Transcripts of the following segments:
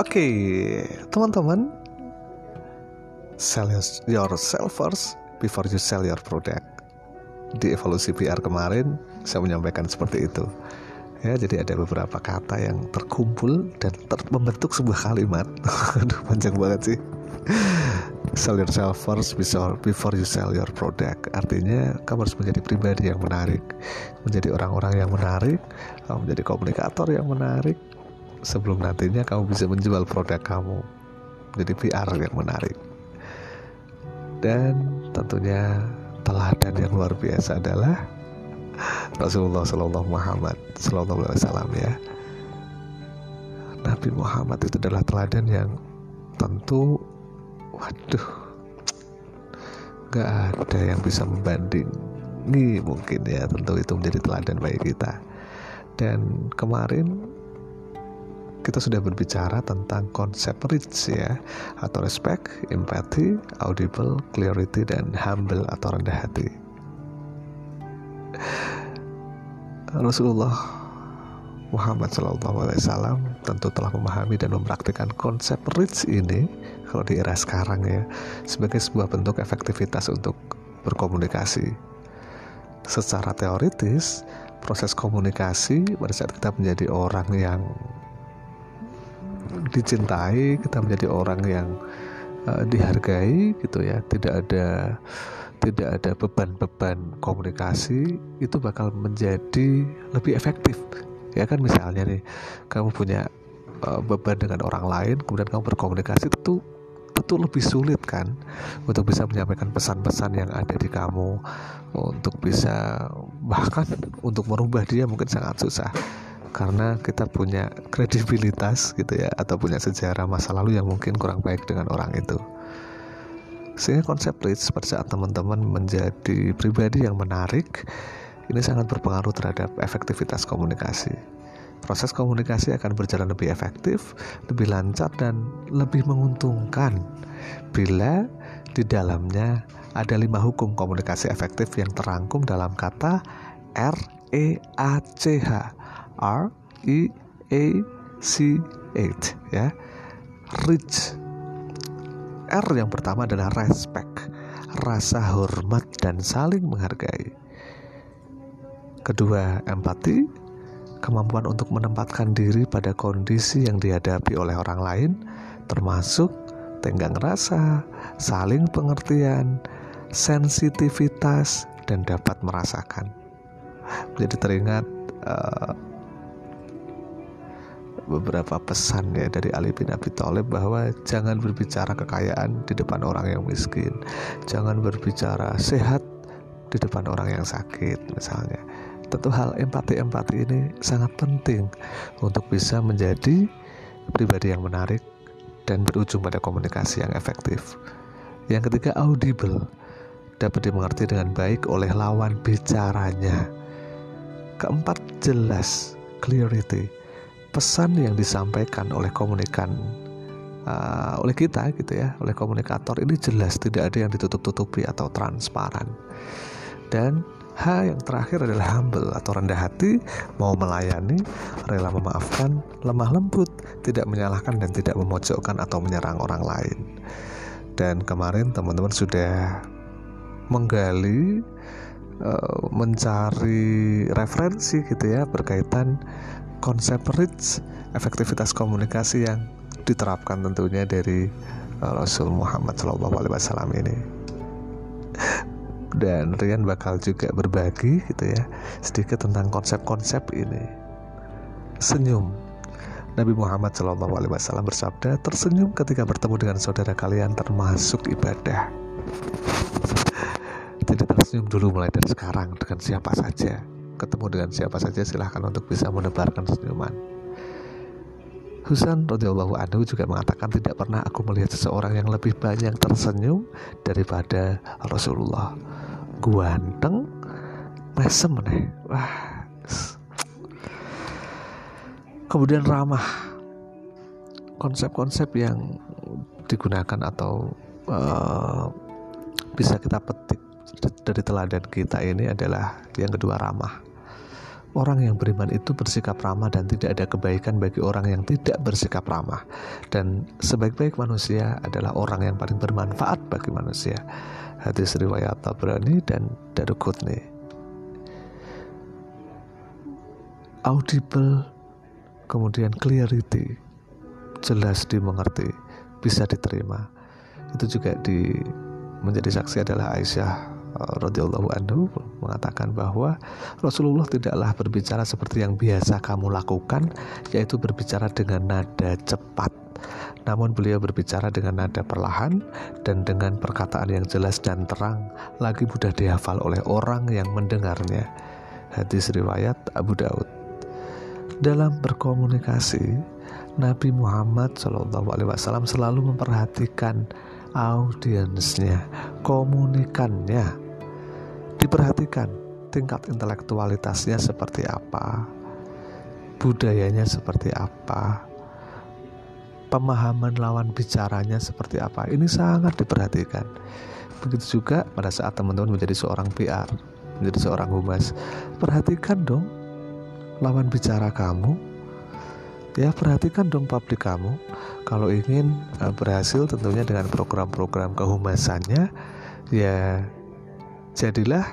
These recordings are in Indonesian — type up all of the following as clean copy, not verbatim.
Okay, teman-teman, sell yourself first before you sell your product. Di evolusi PR kemarin saya menyampaikan seperti itu. Ya, jadi ada beberapa kata yang terkumpul dan membentuk sebuah kalimat. Aduh, panjang banget sih. Sell yourself first before you sell your product. Artinya kamu harus menjadi pribadi yang menarik, menjadi orang-orang yang menarik, kamu menjadi komunikator yang menarik, sebelum nantinya kamu bisa menjual produk kamu, menjadi PR yang menarik. Dan tentunya teladan yang luar biasa adalah Rasulullah Shallallahu Muhammad Shallallahu Alaihi Wasallam, ya. Nabi Muhammad itu adalah teladan yang tentu, waduh, nggak ada yang bisa membandingi mungkin, ya. Tentu itu menjadi teladan bagi kita. Dan kemarin kita sudah berbicara tentang konsep rich, ya, atau respect, empathy, audible, clarity, dan humble atau rendah hati. Rasulullah Muhammad SAW tentu telah memahami dan mempraktikkan konsep rich ini kalau di era sekarang, ya, sebagai sebuah bentuk efektivitas untuk berkomunikasi. Secara teoritis, proses komunikasi pada saat kita menjadi orang yang dicintai, kita menjadi orang yang dihargai, gitu, ya. Tidak ada beban-beban komunikasi, itu bakal menjadi lebih efektif, ya kan. Misalnya nih, kamu punya beban dengan orang lain, kemudian kamu berkomunikasi, tentu lebih sulit kan untuk bisa menyampaikan pesan-pesan yang ada di kamu, untuk bisa, bahkan untuk merubah dia mungkin sangat susah, karena kita punya kredibilitas, gitu ya, atau punya sejarah masa lalu yang mungkin kurang baik dengan orang itu. Sehingga konsep rich pada saat teman-teman menjadi pribadi yang menarik, ini sangat berpengaruh terhadap efektivitas komunikasi. Proses komunikasi akan berjalan lebih efektif, lebih lancar, dan lebih menguntungkan bila di dalamnya ada 5 hukum komunikasi efektif yang terangkum dalam kata REACH, REACH, ya. Rich. R yang pertama adalah respect, rasa hormat dan saling menghargai. Kedua, empati, kemampuan untuk menempatkan diri pada kondisi yang dihadapi oleh orang lain, termasuk tenggang rasa, saling pengertian, sensitivitas, dan dapat merasakan. Jadi teringat beberapa pesan, ya, dari Ali bin Abi Thalib, bahwa jangan berbicara kekayaan di depan orang yang miskin, jangan berbicara sehat di depan orang yang sakit misalnya. Tentu hal empati-empati ini sangat penting untuk bisa menjadi pribadi yang menarik dan berujung pada komunikasi yang efektif. Yang ketiga, audible, dapat dimengerti dengan baik oleh lawan bicaranya. Keempat, jelas, clarity, pesan yang disampaikan oleh oleh kita, gitu ya, oleh komunikator ini jelas, tidak ada yang ditutup-tutupi atau transparan. Dan H yang terakhir adalah humble atau rendah hati, mau melayani, rela memaafkan, lemah lembut, tidak menyalahkan dan tidak memojokkan atau menyerang orang lain. Dan kemarin teman-teman sudah menggali, mencari referensi, gitu ya, berkaitan konsep rich, efektivitas komunikasi yang diterapkan tentunya dari Rasul Muhammad SAW ini. Dan Rian bakal juga berbagi, gitu ya, sedikit tentang konsep-konsep ini. Senyum. Nabi Muhammad SAW bersabda, tersenyum ketika bertemu dengan saudara kalian termasuk ibadah. Jadi tersenyum dulu mulai dari sekarang dengan siapa saja. Ketemu dengan siapa saja, silahkan untuk bisa menebarkan senyuman. Husan radhiyallahu anhu juga mengatakan, tidak pernah aku melihat seseorang yang lebih banyak tersenyum daripada Rasulullah. Guanteng, mesem nih. Wah. Kemudian ramah. Konsep-konsep yang digunakan atau bisa kita petik dari teladan kita ini adalah yang kedua, ramah. Orang yang beriman itu bersikap ramah dan tidak ada kebaikan bagi orang yang tidak bersikap ramah. Dan sebaik-baik manusia adalah orang yang paling bermanfaat bagi manusia. Hadis riwayat Tabrani dan Daruqutni. Audible, kemudian clarity, jelas dimengerti, bisa diterima. Itu juga menjadi saksi adalah Aisyah radhiyallahu anhu mengatakan bahwa Rasulullah tidaklah berbicara seperti yang biasa kamu lakukan, yaitu berbicara dengan nada cepat. Namun beliau berbicara dengan nada perlahan dan dengan perkataan yang jelas dan terang, lagi mudah dihafal oleh orang yang mendengarnya. Hadis riwayat Abu Daud. Dalam berkomunikasi, Nabi Muhammad SAW selalu memperhatikan audiensnya, komunikannya, diperhatikan tingkat intelektualitasnya seperti apa, budayanya seperti apa, pemahaman lawan bicaranya seperti apa. Ini sangat diperhatikan. Begitu juga pada saat teman-teman menjadi seorang PR, menjadi seorang humas, perhatikan dong lawan bicara kamu. Ya, perhatikan dong publik kamu. Kalau ingin berhasil tentunya dengan program-program kehumasannya, ya jadilah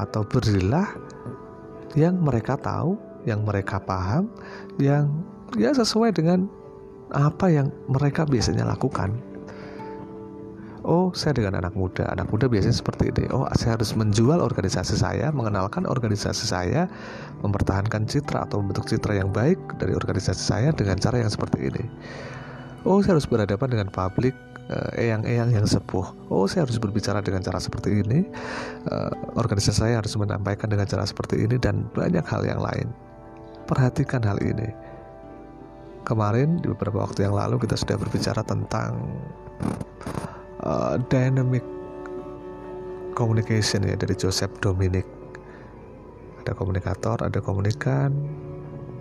atau berilah yang mereka tahu, yang mereka paham, yang ya sesuai dengan apa yang mereka biasanya lakukan. Oh, saya dengan anak muda. Anak muda biasanya seperti ini. Oh, saya harus menjual organisasi saya, mengenalkan organisasi saya, mempertahankan citra atau membentuk citra yang baik dari organisasi saya dengan cara yang seperti ini. Oh, saya harus berhadapan dengan publik, eyang-eyang yang sepuh. Oh, saya harus berbicara dengan cara seperti ini. Organisasi saya harus menampaikan dengan cara seperti ini dan banyak hal yang lain. Perhatikan hal ini. Kemarin di beberapa waktu yang lalu kita sudah berbicara tentang dynamic communication ya, dari Joseph Dominic. Ada komunikator, ada komunikan,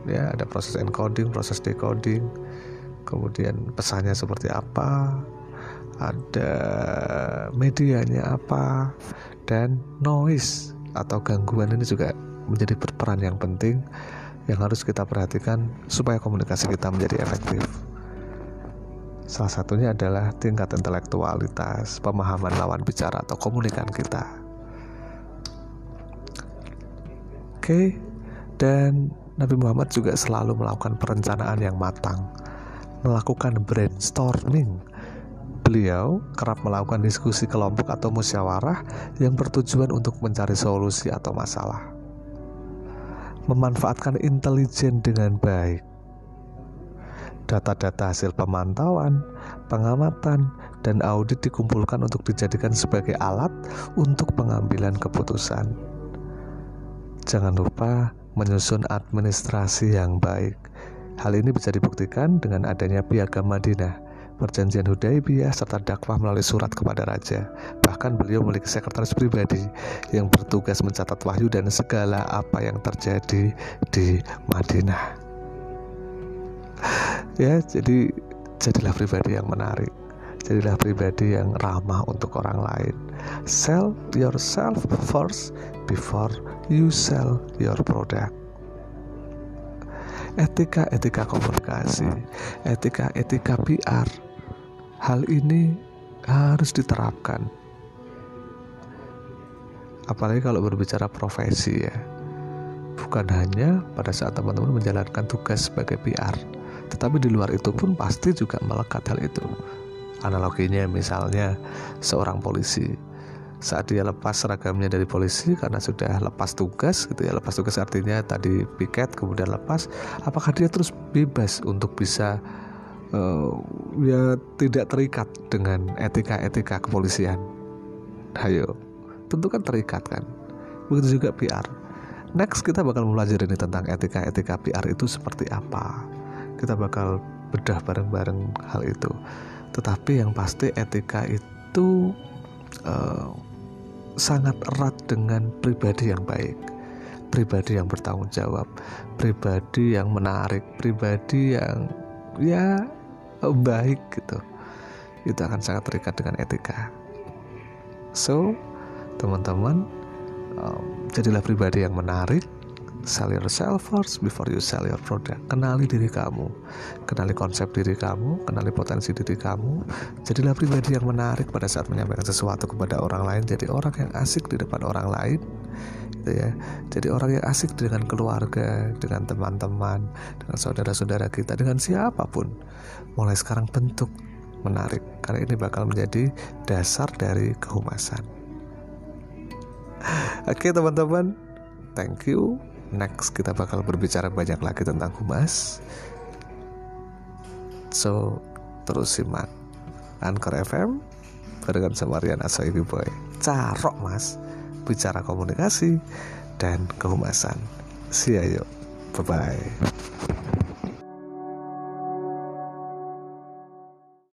ya, ada proses encoding, proses decoding, kemudian pesannya seperti apa, ada medianya apa, dan noise atau gangguan ini juga menjadi berperan yang penting yang harus kita perhatikan supaya komunikasi kita menjadi efektif. Salah satunya adalah tingkat intelektualitas, pemahaman lawan bicara atau komunikan kita. Oke, dan Nabi Muhammad juga selalu melakukan perencanaan yang matang, melakukan brainstorming. Beliau kerap melakukan diskusi kelompok atau musyawarah yang bertujuan untuk mencari solusi atau masalah. Memanfaatkan intelijen dengan baik, data-data hasil pemantauan, pengamatan, dan audit dikumpulkan untuk dijadikan sebagai alat untuk pengambilan keputusan. Jangan lupa menyusun administrasi yang baik. Hal ini bisa dibuktikan dengan adanya Piagam Madinah, Perjanjian Hudaybiyah, serta dakwah melalui surat kepada raja. Bahkan beliau memiliki sekretaris pribadi yang bertugas mencatat wahyu dan segala apa yang terjadi di Madinah. Ya, jadi jadilah pribadi yang menarik, jadilah pribadi yang ramah untuk orang lain. Sell yourself first before you sell your product. Etika komunikasi, etika PR, hal ini harus diterapkan. Apalagi kalau berbicara profesi ya, bukan hanya pada saat teman-teman menjalankan tugas sebagai PR, tetapi di luar itu pun pasti juga melekat hal itu. Analoginya misalnya seorang polisi, saat dia lepas seragamnya dari polisi karena sudah lepas tugas gitu ya. Lepas tugas artinya tadi piket kemudian lepas. Apakah dia terus bebas untuk bisa ya tidak terikat dengan etika-etika kepolisian? Ayo, tentu kan terikat kan. Begitu juga PR. Next kita bakal mempelajari ini tentang etika-etika PR itu seperti apa. Kita bakal bedah bareng-bareng hal itu. Tetapi yang pasti etika itu sangat erat dengan pribadi yang baik, pribadi yang bertanggung jawab, pribadi yang menarik, pribadi yang ya baik gitu. Itu akan sangat terikat dengan etika. So, teman-teman, jadilah pribadi yang menarik, Sell yourself first before you sell your product. Kenali diri kamu, kenali konsep diri kamu, kenali potensi diri kamu. Jadilah pribadi yang menarik pada saat menyampaikan sesuatu kepada orang lain. Jadi orang yang asik di depan orang lain, gitu ya. Jadi orang yang asik dengan keluarga, dengan teman-teman, dengan saudara-saudara kita, dengan siapapun. Mulai sekarang bentuk menarik, karena ini bakal menjadi dasar dari kehumasan. Oke teman-teman, thank you. Next kita bakal berbicara banyak lagi tentang humas. So, terus simak Anchor FM barengan sama Rian Asoy Boy. Carok mas, bicara komunikasi dan kehumasan. See you, bye-bye.